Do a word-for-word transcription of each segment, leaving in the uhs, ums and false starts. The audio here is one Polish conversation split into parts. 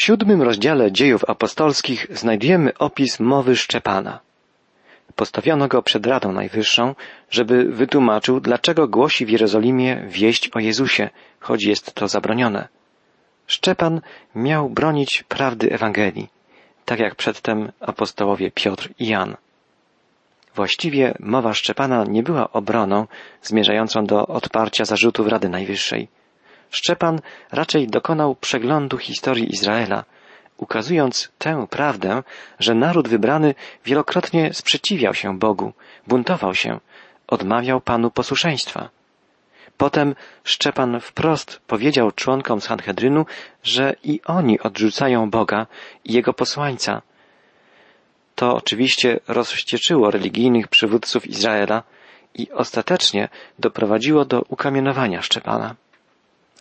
W siódmym rozdziale Dziejów Apostolskich znajdujemy opis mowy Szczepana. Postawiono go przed Radą Najwyższą, żeby wytłumaczył, dlaczego głosi w Jerozolimie wieść o Jezusie, choć jest to zabronione. Szczepan miał bronić prawdy Ewangelii, tak jak przedtem apostołowie Piotr i Jan. Właściwie mowa Szczepana nie była obroną zmierzającą do odparcia zarzutów Rady Najwyższej. Szczepan raczej dokonał przeglądu historii Izraela, ukazując tę prawdę, że naród wybrany wielokrotnie sprzeciwiał się Bogu, buntował się, odmawiał Panu posłuszeństwa. Potem Szczepan wprost powiedział członkom Sanhedrynu, że i oni odrzucają Boga i Jego posłańca. To oczywiście rozwścieczyło religijnych przywódców Izraela i ostatecznie doprowadziło do ukamienowania Szczepana.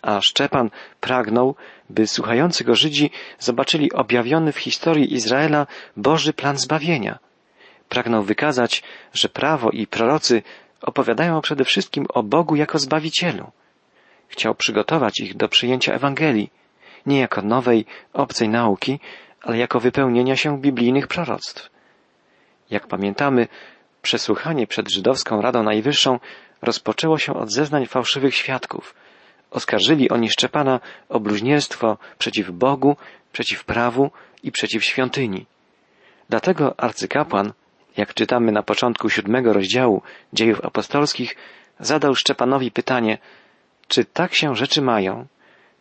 A Szczepan pragnął, by słuchający go Żydzi zobaczyli objawiony w historii Izraela Boży plan zbawienia. Pragnął wykazać, że prawo i prorocy opowiadają przede wszystkim o Bogu jako Zbawicielu. Chciał przygotować ich do przyjęcia Ewangelii, nie jako nowej, obcej nauki, ale jako wypełnienia się biblijnych proroctw. Jak pamiętamy, przesłuchanie przed żydowską Radą Najwyższą rozpoczęło się od zeznań fałszywych świadków. Oskarżyli oni Szczepana o bluźnierstwo przeciw Bogu, przeciw prawu i przeciw świątyni. Dlatego arcykapłan, jak czytamy na początku siódmego rozdziału Dziejów Apostolskich, zadał Szczepanowi pytanie, czy tak się rzeczy mają,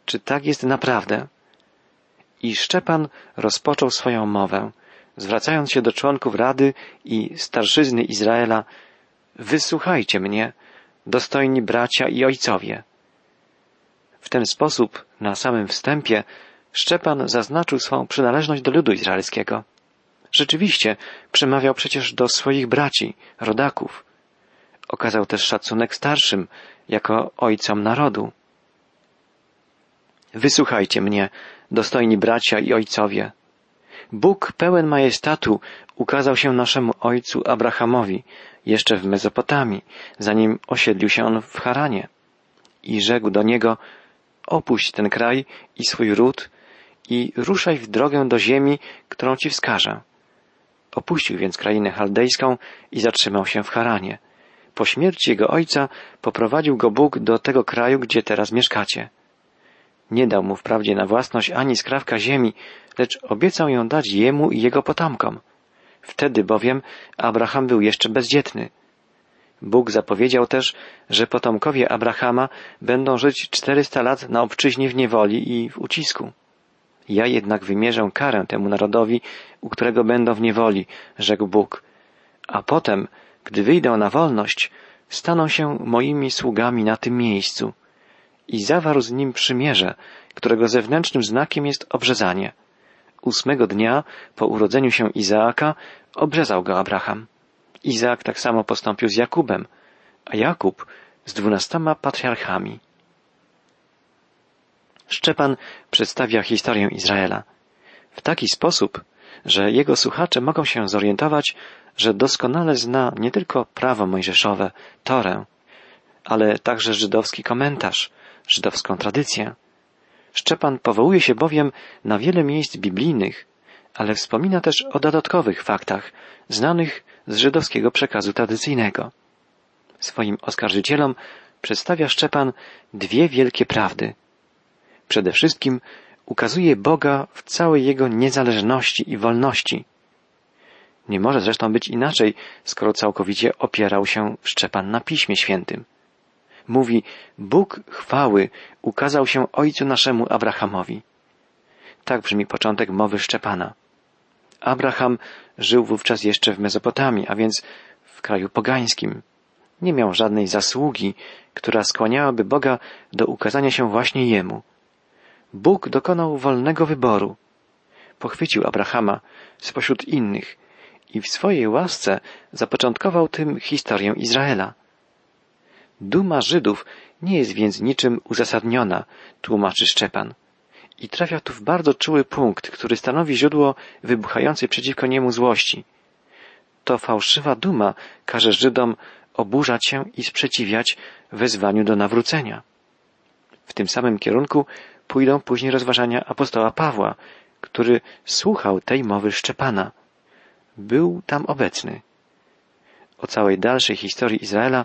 czy tak jest naprawdę? I Szczepan rozpoczął swoją mowę, zwracając się do członków Rady i starszyzny Izraela, wysłuchajcie mnie, dostojni bracia i ojcowie. W ten sposób, na samym wstępie, Szczepan zaznaczył swą przynależność do ludu izraelskiego. Rzeczywiście przemawiał przecież do swoich braci, rodaków. Okazał też szacunek starszym, jako ojcom narodu. Wysłuchajcie mnie, dostojni bracia i ojcowie. Bóg pełen majestatu ukazał się naszemu ojcu Abrahamowi, jeszcze w Mezopotamii, zanim osiedlił się on w Haranie. I rzekł do niego, opuść ten kraj i swój ród i ruszaj w drogę do ziemi, którą ci wskażę. Opuścił więc krainę chaldejską i zatrzymał się w Haranie. Po śmierci jego ojca poprowadził go Bóg do tego kraju, gdzie teraz mieszkacie. Nie dał mu wprawdzie na własność ani skrawka ziemi, lecz obiecał ją dać jemu i jego potomkom. Wtedy bowiem Abraham był jeszcze bezdzietny. Bóg zapowiedział też, że potomkowie Abrahama będą żyć czterysta lat na obczyźnie w niewoli i w ucisku. Ja jednak wymierzę karę temu narodowi, u którego będą w niewoli, rzekł Bóg. A potem, gdy wyjdą na wolność, staną się moimi sługami na tym miejscu. I zawarł z nim przymierze, którego zewnętrznym znakiem jest obrzezanie. Ósmego dnia po urodzeniu się Izaaka obrzezał go Abraham. Izaak tak samo postąpił z Jakubem, a Jakub z dwunastoma patriarchami. Szczepan przedstawia historię Izraela w taki sposób, że jego słuchacze mogą się zorientować, że doskonale zna nie tylko prawo mojżeszowe, Torę, ale także żydowski komentarz, żydowską tradycję. Szczepan powołuje się bowiem na wiele miejsc biblijnych, ale wspomina też o dodatkowych faktach znanych z żydowskiego przekazu tradycyjnego. Swoim oskarżycielom przedstawia Szczepan dwie wielkie prawdy. Przede wszystkim ukazuje Boga w całej Jego niezależności i wolności. Nie może zresztą być inaczej, skoro całkowicie opierał się Szczepan na Piśmie Świętym. Mówi, Bóg chwały ukazał się ojcu naszemu Abrahamowi. Tak brzmi początek mowy Szczepana. Abraham żył wówczas jeszcze w Mezopotamii, a więc w kraju pogańskim. Nie miał żadnej zasługi, która skłaniałaby Boga do ukazania się właśnie jemu. Bóg dokonał wolnego wyboru. Pochwycił Abrahama spośród innych i w swojej łasce zapoczątkował tym historię Izraela. Duma Żydów nie jest więc niczym uzasadniona, tłumaczy Szczepan. I trafia tu w bardzo czuły punkt, który stanowi źródło wybuchającej przeciwko niemu złości. To fałszywa duma każe Żydom oburzać się i sprzeciwiać wezwaniu do nawrócenia. W tym samym kierunku pójdą później rozważania apostoła Pawła, który słuchał tej mowy Szczepana. Był tam obecny. O całej dalszej historii Izraela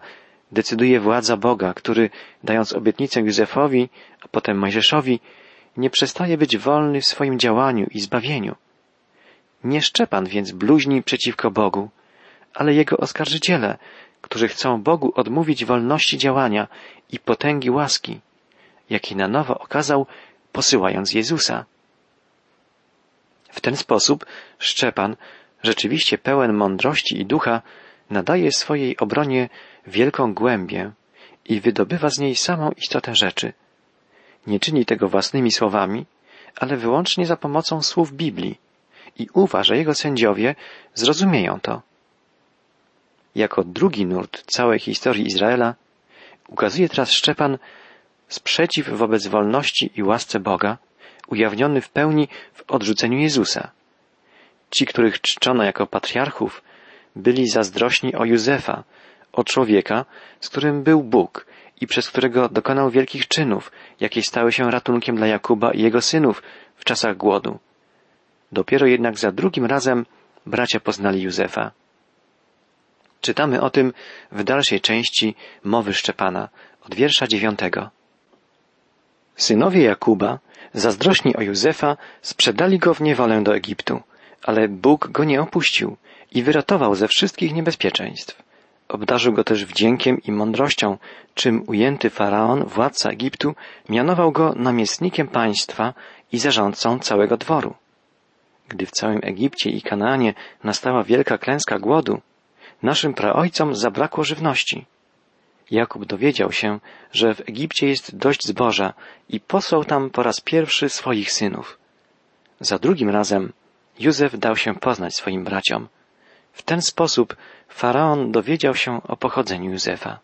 decyduje władza Boga, który, dając obietnicę Józefowi, a potem Mojżeszowi, nie przestaje być wolny w swoim działaniu i zbawieniu. Nie Szczepan więc bluźni przeciwko Bogu, ale jego oskarżyciele, którzy chcą Bogu odmówić wolności działania i potęgi łaski, jaki na nowo okazał, posyłając Jezusa. W ten sposób Szczepan, rzeczywiście pełen mądrości i ducha, nadaje swojej obronie wielką głębię i wydobywa z niej samą istotę rzeczy. Nie czyni tego własnymi słowami, ale wyłącznie za pomocą słów Biblii i ufa, że jego sędziowie zrozumieją to. Jako drugi nurt całej historii Izraela ukazuje teraz Szczepan sprzeciw wobec wolności i łasce Boga, ujawniony w pełni w odrzuceniu Jezusa. Ci, których czczono jako patriarchów, byli zazdrośni o Józefa, o człowieka, z którym był Bóg i przez którego dokonał wielkich czynów, jakie stały się ratunkiem dla Jakuba i jego synów w czasach głodu. Dopiero jednak za drugim razem bracia poznali Józefa. Czytamy o tym w dalszej części mowy Szczepana, od wiersza dziewiątego. Synowie Jakuba, zazdrośni o Józefa, sprzedali go w niewolę do Egiptu, ale Bóg go nie opuścił i wyratował ze wszystkich niebezpieczeństw. Obdarzył go też wdziękiem i mądrością, czym ujęty faraon, władca Egiptu, mianował go namiestnikiem państwa i zarządcą całego dworu. Gdy w całym Egipcie i Kanaanie nastała wielka klęska głodu, naszym praojcom zabrakło żywności. Jakub dowiedział się, że w Egipcie jest dość zboża i posłał tam po raz pierwszy swoich synów. Za drugim razem Józef dał się poznać swoim braciom. W ten sposób faraon dowiedział się o pochodzeniu Józefa.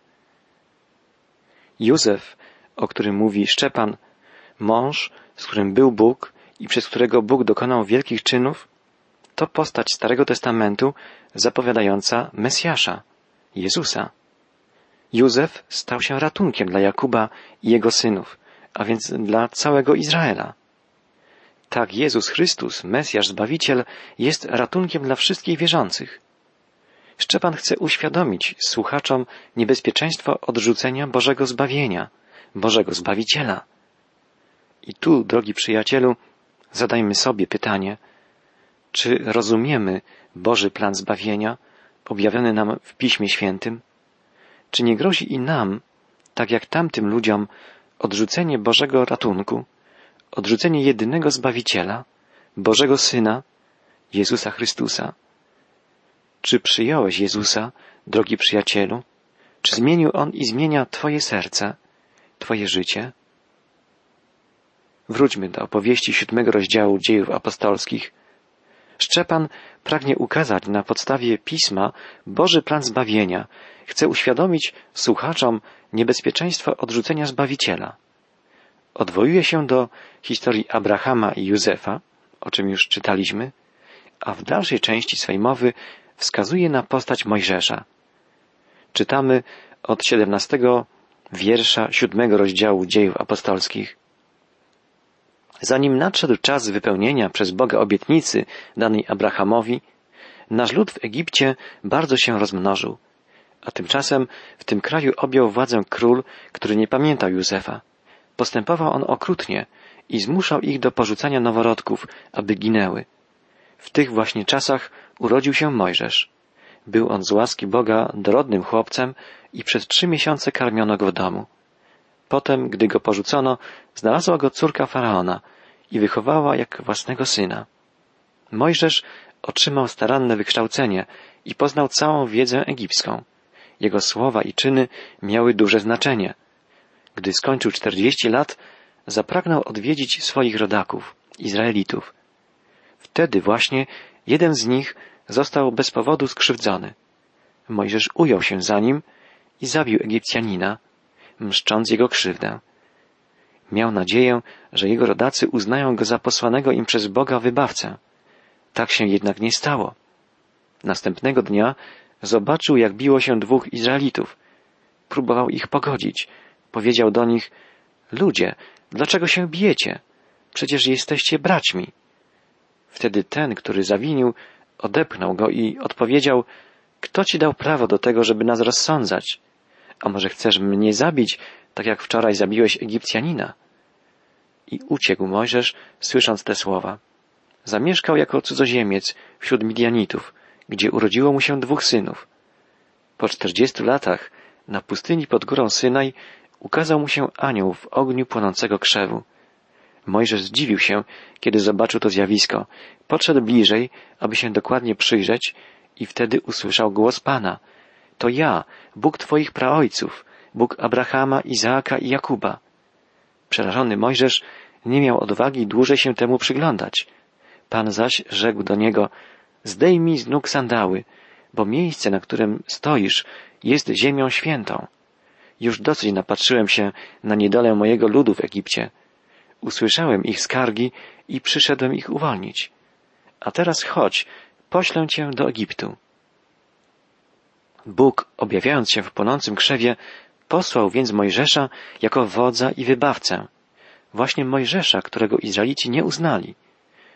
Józef, o którym mówi Szczepan, mąż, z którym był Bóg i przez którego Bóg dokonał wielkich czynów, to postać Starego Testamentu zapowiadająca Mesjasza, Jezusa. Józef stał się ratunkiem dla Jakuba i jego synów, a więc dla całego Izraela. Tak Jezus Chrystus, Mesjasz Zbawiciel, jest ratunkiem dla wszystkich wierzących. Szczepan chce uświadomić słuchaczom niebezpieczeństwo odrzucenia Bożego zbawienia, Bożego Zbawiciela. I tu, drogi przyjacielu, zadajmy sobie pytanie, czy rozumiemy Boży plan zbawienia, objawiony nam w Piśmie Świętym? Czy nie grozi i nam, tak jak tamtym ludziom, odrzucenie Bożego ratunku, odrzucenie jedynego Zbawiciela, Bożego Syna, Jezusa Chrystusa? Czy przyjąłeś Jezusa, drogi przyjacielu? Czy zmienił On i zmienia Twoje serce, Twoje życie? Wróćmy do opowieści siódmego rozdziału Dziejów Apostolskich. Szczepan pragnie ukazać na podstawie Pisma Boży plan zbawienia. Chce uświadomić słuchaczom niebezpieczeństwo odrzucenia Zbawiciela. Odwołuje się do historii Abrahama i Józefa, o czym już czytaliśmy, a w dalszej części swej mowy wskazuje na postać Mojżesza. Czytamy od siedemnastego wiersza siódmego rozdziału Dziejów Apostolskich. Zanim nadszedł czas wypełnienia przez Boga obietnicy danej Abrahamowi, nasz lud w Egipcie bardzo się rozmnożył, a tymczasem w tym kraju objął władzę król, który nie pamiętał Józefa. Postępował on okrutnie i zmuszał ich do porzucania noworodków, aby ginęły. W tych właśnie czasach urodził się Mojżesz. Był on z łaski Boga dorodnym chłopcem i przez trzy miesiące karmiono go w domu. Potem, gdy go porzucono, znalazła go córka faraona i wychowała jak własnego syna. Mojżesz otrzymał staranne wykształcenie i poznał całą wiedzę egipską. Jego słowa i czyny miały duże znaczenie. Gdy skończył czterdzieści lat, zapragnął odwiedzić swoich rodaków, Izraelitów. Wtedy właśnie jeden z nich został bez powodu skrzywdzony. Mojżesz ujął się za nim i zabił Egipcjanina, mszcząc jego krzywdę. Miał nadzieję, że jego rodacy uznają go za posłanego im przez Boga wybawcę. Tak się jednak nie stało. Następnego dnia zobaczył, jak biło się dwóch Izraelitów. Próbował ich pogodzić. Powiedział do nich: ludzie, dlaczego się bijecie? Przecież jesteście braćmi. Wtedy ten, który zawinił, odepchnął go i odpowiedział: kto ci dał prawo do tego, żeby nas rozsądzać? A może chcesz mnie zabić, tak jak wczoraj zabiłeś Egipcjanina? I uciekł Mojżesz, słysząc te słowa. Zamieszkał jako cudzoziemiec wśród Midianitów, gdzie urodziło mu się dwóch synów. Po czterdziestu latach na pustyni pod górą Synaj ukazał mu się anioł w ogniu płonącego krzewu. Mojżesz zdziwił się, kiedy zobaczył to zjawisko. Podszedł bliżej, aby się dokładnie przyjrzeć, i wtedy usłyszał głos Pana. To ja, Bóg twoich praojców, Bóg Abrahama, Izaaka i Jakuba. Przerażony Mojżesz nie miał odwagi dłużej się temu przyglądać. Pan zaś rzekł do niego: zdejmij z nóg sandały, bo miejsce, na którym stoisz, jest ziemią świętą. Już dosyć napatrzyłem się na niedolę mojego ludu w Egipcie. Usłyszałem ich skargi i przyszedłem ich uwolnić. A teraz chodź, poślę cię do Egiptu. Bóg, objawiając się w płonącym krzewie, posłał więc Mojżesza jako wodza i wybawcę. Właśnie Mojżesza, którego Izraelici nie uznali.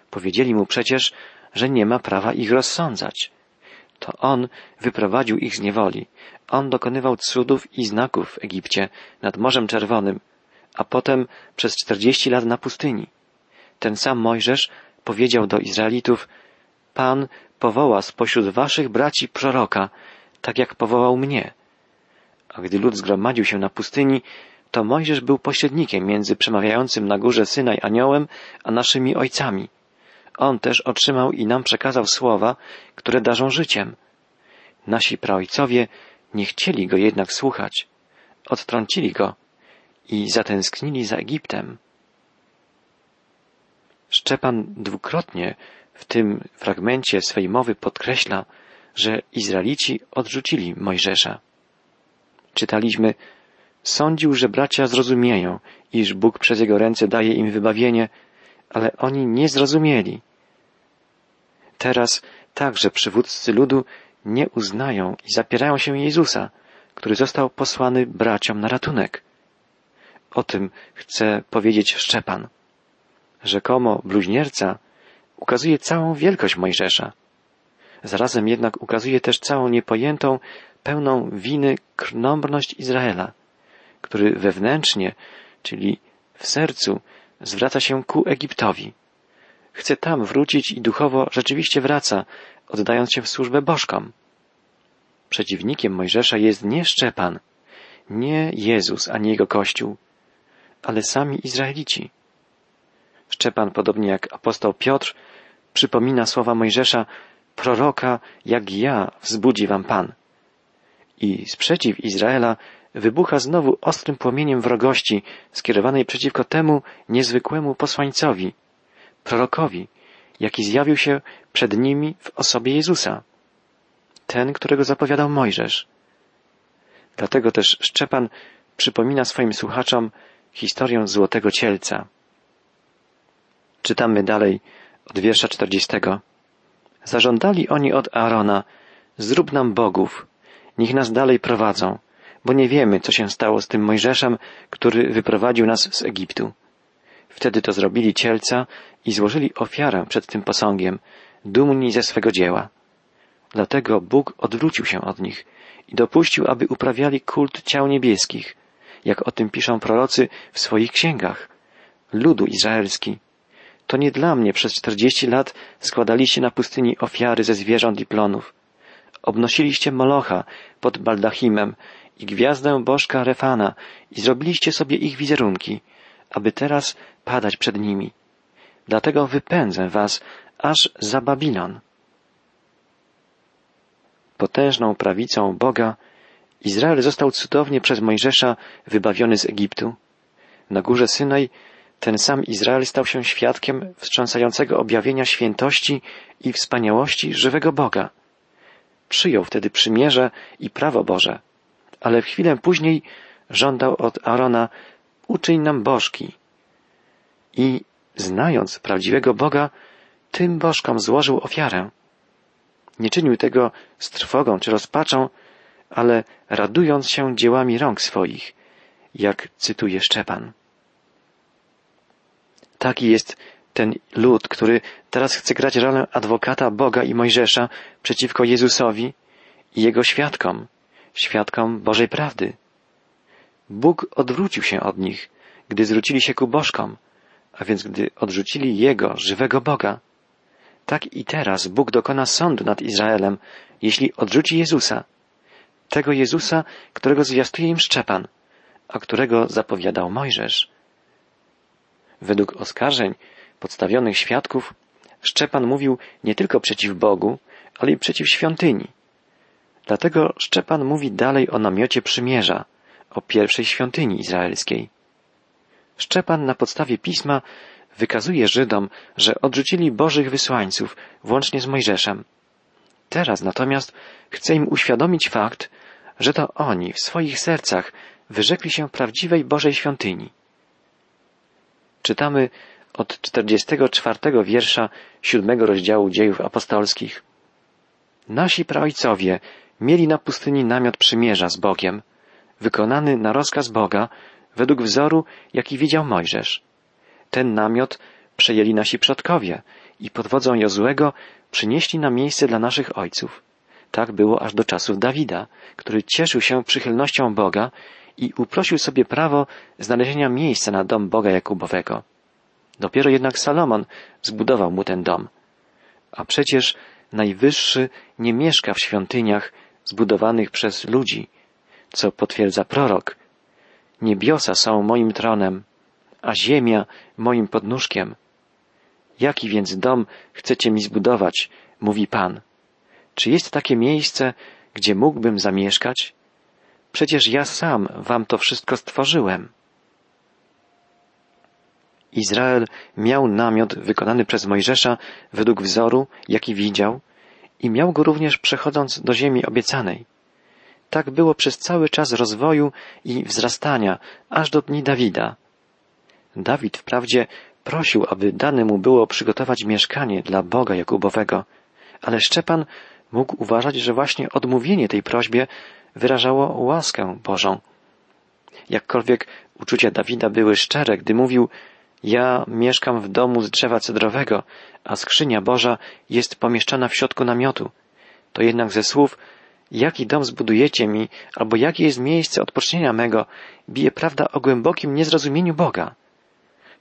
Powiedzieli mu przecież, że nie ma prawa ich rozsądzać. To on wyprowadził ich z niewoli. On dokonywał cudów i znaków w Egipcie nad Morzem Czerwonym, a potem przez czterdzieści lat na pustyni. Ten sam Mojżesz powiedział do Izraelitów: Pan powoła spośród waszych braci proroka, tak jak powołał mnie. A gdy lud zgromadził się na pustyni, to Mojżesz był pośrednikiem między przemawiającym na górze Synaj aniołem a naszymi ojcami. On też otrzymał i nam przekazał słowa, które darzą życiem. Nasi praojcowie nie chcieli go jednak słuchać. Odtrącili go i zatęsknili za Egiptem. Szczepan dwukrotnie w tym fragmencie swej mowy podkreśla, że Izraelici odrzucili Mojżesza. Czytaliśmy: sądził, że bracia zrozumieją, iż Bóg przez jego ręce daje im wybawienie, ale oni nie zrozumieli. Teraz także przywódcy ludu nie uznają i zapierają się Jezusa, który został posłany braciom na ratunek. O tym chce powiedzieć Szczepan. Rzekomo bluźnierca ukazuje całą wielkość Mojżesza. Zarazem jednak ukazuje też całą niepojętą, pełną winy krnąbrność Izraela, który wewnętrznie, czyli w sercu, zwraca się ku Egiptowi. Chce tam wrócić i duchowo rzeczywiście wraca, oddając się w służbę bożkom. Przeciwnikiem Mojżesza jest nie Szczepan, nie Jezus ani jego Kościół, ale sami Izraelici. Szczepan, podobnie jak apostoł Piotr, przypomina słowa Mojżesza: proroka jak ja wzbudzi wam Pan. I sprzeciw Izraela wybucha znowu ostrym płomieniem wrogości skierowanej przeciwko temu niezwykłemu posłańcowi, prorokowi, jaki zjawił się przed nimi w osobie Jezusa, ten, którego zapowiadał Mojżesz. Dlatego też Szczepan przypomina swoim słuchaczom historię Złotego Cielca. Czytamy dalej od wiersza czterdziestego. Zażądali oni od Aarona: zrób nam bogów, niech nas dalej prowadzą, bo nie wiemy, co się stało z tym Mojżeszem, który wyprowadził nas z Egiptu. Wtedy to zrobili cielca i złożyli ofiarę przed tym posągiem, dumni ze swego dzieła. Dlatego Bóg odwrócił się od nich i dopuścił, aby uprawiali kult ciał niebieskich, jak o tym piszą prorocy w swoich księgach. Ludu izraelski, to nie dla mnie przez czterdzieści lat składaliście na pustyni ofiary ze zwierząt i plonów. Obnosiliście Molocha pod Baldachimem i gwiazdę bożka Refana i zrobiliście sobie ich wizerunki, aby teraz padać przed nimi. Dlatego wypędzę was aż za Babilon. Potężną prawicą Boga Izrael został cudownie przez Mojżesza wybawiony z Egiptu. Na górze Synaj ten sam Izrael stał się świadkiem wstrząsającego objawienia świętości i wspaniałości żywego Boga. Przyjął wtedy przymierze i prawo Boże, ale w chwilę później żądał od Aarona: uczyń nam bożki. I znając prawdziwego Boga, tym bożkom złożył ofiarę. Nie czynił tego z trwogą czy rozpaczą, ale radując się dziełami rąk swoich, jak cytuje Szczepan. Taki jest ten lud, który teraz chce grać rolę adwokata Boga i Mojżesza przeciwko Jezusowi i Jego świadkom, świadkom Bożej prawdy. Bóg odwrócił się od nich, gdy zwrócili się ku bożkom, a więc gdy odrzucili Jego, żywego Boga. Tak i teraz Bóg dokona sądu nad Izraelem, jeśli odrzuci Jezusa, tego Jezusa, którego zwiastuje im Szczepan, a którego zapowiadał Mojżesz. Według oskarżeń podstawionych świadków Szczepan mówił nie tylko przeciw Bogu, ale i przeciw świątyni. Dlatego Szczepan mówi dalej o namiocie przymierza, o pierwszej świątyni izraelskiej. Szczepan na podstawie Pisma wykazuje Żydom, że odrzucili Bożych wysłańców, włącznie z Mojżeszem. Teraz natomiast chce im uświadomić fakt, że to oni w swoich sercach wyrzekli się prawdziwej Bożej świątyni. Czytamy od czterdziestego czwartego wiersza siódmego rozdziału Dziejów Apostolskich. Nasi praojcowie mieli na pustyni namiot przymierza z Bogiem, wykonany na rozkaz Boga, według wzoru, jaki widział Mojżesz. Ten namiot przejęli nasi przodkowie i pod wodzą Jozłego przynieśli nam miejsce dla naszych ojców. Tak było aż do czasów Dawida, który cieszył się przychylnością Boga i uprosił sobie prawo znalezienia miejsca na dom Boga Jakubowego. Dopiero jednak Salomon zbudował mu ten dom. A przecież Najwyższy nie mieszka w świątyniach zbudowanych przez ludzi, co potwierdza prorok. Niebiosa są moim tronem, a ziemia moim podnóżkiem. Jaki więc dom chcecie mi zbudować, mówi Pan? Czy jest takie miejsce, gdzie mógłbym zamieszkać? Przecież ja sam wam to wszystko stworzyłem. Izrael miał namiot wykonany przez Mojżesza według wzoru, jaki widział, i miał go również przechodząc do ziemi obiecanej. Tak było przez cały czas rozwoju i wzrastania, aż do dni Dawida. Dawid wprawdzie prosił, aby dane mu było przygotować mieszkanie dla Boga Jakubowego, ale Szczepan mógł uważać, że właśnie odmówienie tej prośbie wyrażało łaskę Bożą. Jakkolwiek uczucia Dawida były szczere, gdy mówił: ja mieszkam w domu z drzewa cedrowego, a skrzynia Boża jest pomieszczona w środku namiotu. To jednak ze słów, jaki dom zbudujecie mi, albo jakie jest miejsce odpocznienia mego, bije prawda o głębokim niezrozumieniu Boga.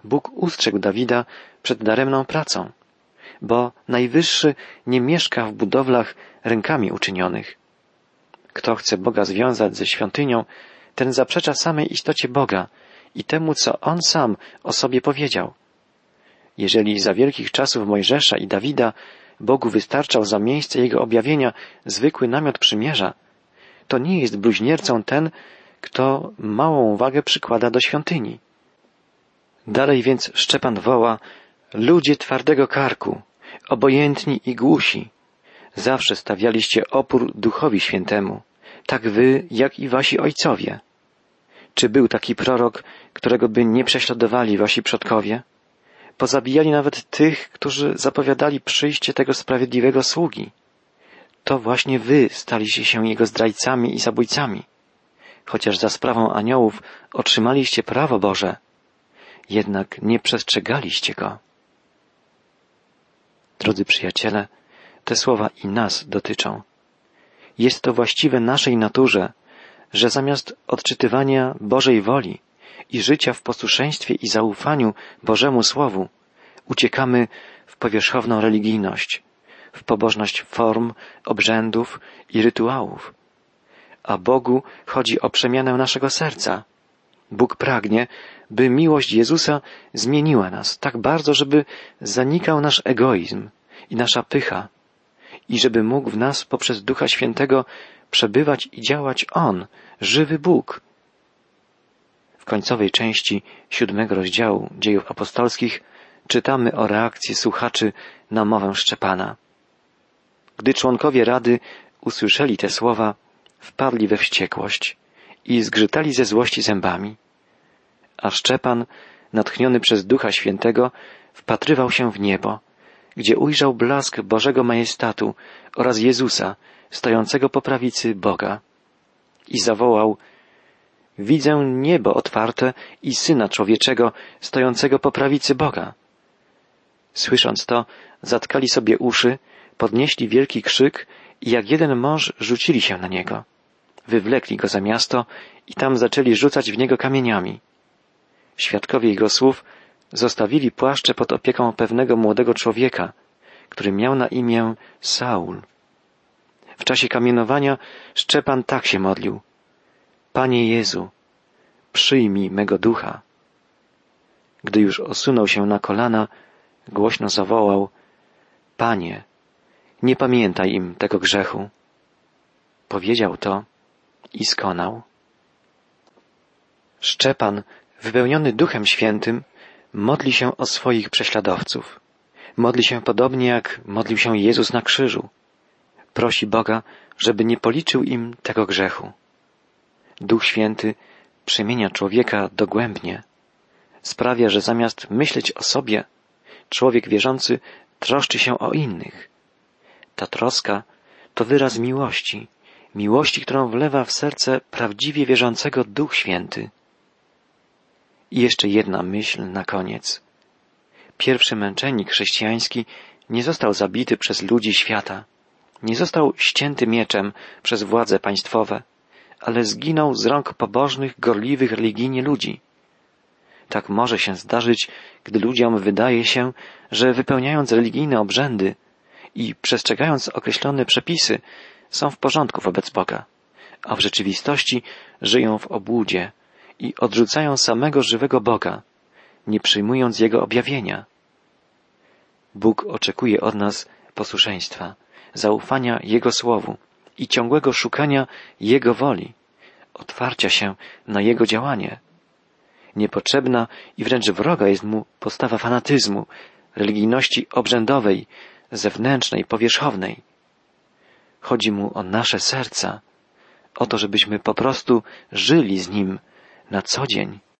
Bóg ustrzegł Dawida przed daremną pracą, bo Najwyższy nie mieszka w budowlach rękami uczynionych. Kto chce Boga związać ze świątynią, ten zaprzecza samej istocie Boga i temu, co On sam o sobie powiedział. Jeżeli za wielkich czasów Mojżesza i Dawida Bogu wystarczał za miejsce Jego objawienia zwykły namiot przymierza, to nie jest bluźniercą ten, kto małą wagę przykłada do świątyni. Dalej więc Szczepan woła: ludzie twardego karku, obojętni i głusi, zawsze stawialiście opór Duchowi Świętemu, tak wy, jak i wasi ojcowie. Czy był taki prorok, którego by nie prześladowali wasi przodkowie? Pozabijali nawet tych, którzy zapowiadali przyjście tego sprawiedliwego sługi. To właśnie wy staliście się jego zdrajcami i zabójcami. Chociaż za sprawą aniołów otrzymaliście prawo Boże, jednak nie przestrzegaliście go. Drodzy przyjaciele, te słowa i nas dotyczą. Jest to właściwe naszej naturze, że zamiast odczytywania Bożej woli i życia w posłuszeństwie i zaufaniu Bożemu Słowu, uciekamy w powierzchowną religijność, w pobożność form, obrzędów i rytuałów. A Bogu chodzi o przemianę naszego serca. Bóg pragnie, by miłość Jezusa zmieniła nas tak bardzo, żeby zanikał nasz egoizm i nasza pycha i żeby mógł w nas poprzez Ducha Świętego przebywać i działać On, żywy Bóg. W końcowej części siódmego rozdziału Dziejów Apostolskich czytamy o reakcji słuchaczy na mowę Szczepana. Gdy członkowie Rady usłyszeli te słowa, wpadli we wściekłość i zgrzytali ze złości zębami. A Szczepan, natchniony przez Ducha Świętego, wpatrywał się w niebo, gdzie ujrzał blask Bożego majestatu oraz Jezusa, stojącego po prawicy Boga. I zawołał: widzę niebo otwarte i Syna Człowieczego, stojącego po prawicy Boga. Słysząc to, zatkali sobie uszy, podnieśli wielki krzyk i jak jeden mąż rzucili się na niego. Wywlekli go za miasto i tam zaczęli rzucać w niego kamieniami. Świadkowie jego słów zostawili płaszcze pod opieką pewnego młodego człowieka, który miał na imię Saul. W czasie kamienowania Szczepan tak się modlił: Panie Jezu, przyjmij mego ducha. Gdy już osunął się na kolana, głośno zawołał: Panie, nie pamiętaj im tego grzechu. Powiedział to i skonał. Szczepan, wypełniony Duchem Świętym, modli się o swoich prześladowców. Modli się podobnie, jak modlił się Jezus na krzyżu. Prosi Boga, żeby nie policzył im tego grzechu. Duch Święty przemienia człowieka dogłębnie. Sprawia, że zamiast myśleć o sobie, człowiek wierzący troszczy się o innych. Ta troska to wyraz miłości, miłości, którą wlewa w serce prawdziwie wierzącego Duch Święty. I jeszcze jedna myśl na koniec. Pierwszy męczennik chrześcijański nie został zabity przez ludzi świata, nie został ścięty mieczem przez władze państwowe, ale zginął z rąk pobożnych, gorliwych religijnie ludzi. Tak może się zdarzyć, gdy ludziom wydaje się, że wypełniając religijne obrzędy i przestrzegając określone przepisy, są w porządku wobec Boga, a w rzeczywistości żyją w obłudzie i odrzucają samego żywego Boga, nie przyjmując Jego objawienia. Bóg oczekuje od nas posłuszeństwa, zaufania Jego słowu i ciągłego szukania Jego woli, otwarcia się na Jego działanie. Niepotrzebna i wręcz wroga jest mu postawa fanatyzmu, religijności obrzędowej, zewnętrznej, powierzchownej. Chodzi mu o nasze serca, o to, żebyśmy po prostu żyli z Nim na co dzień.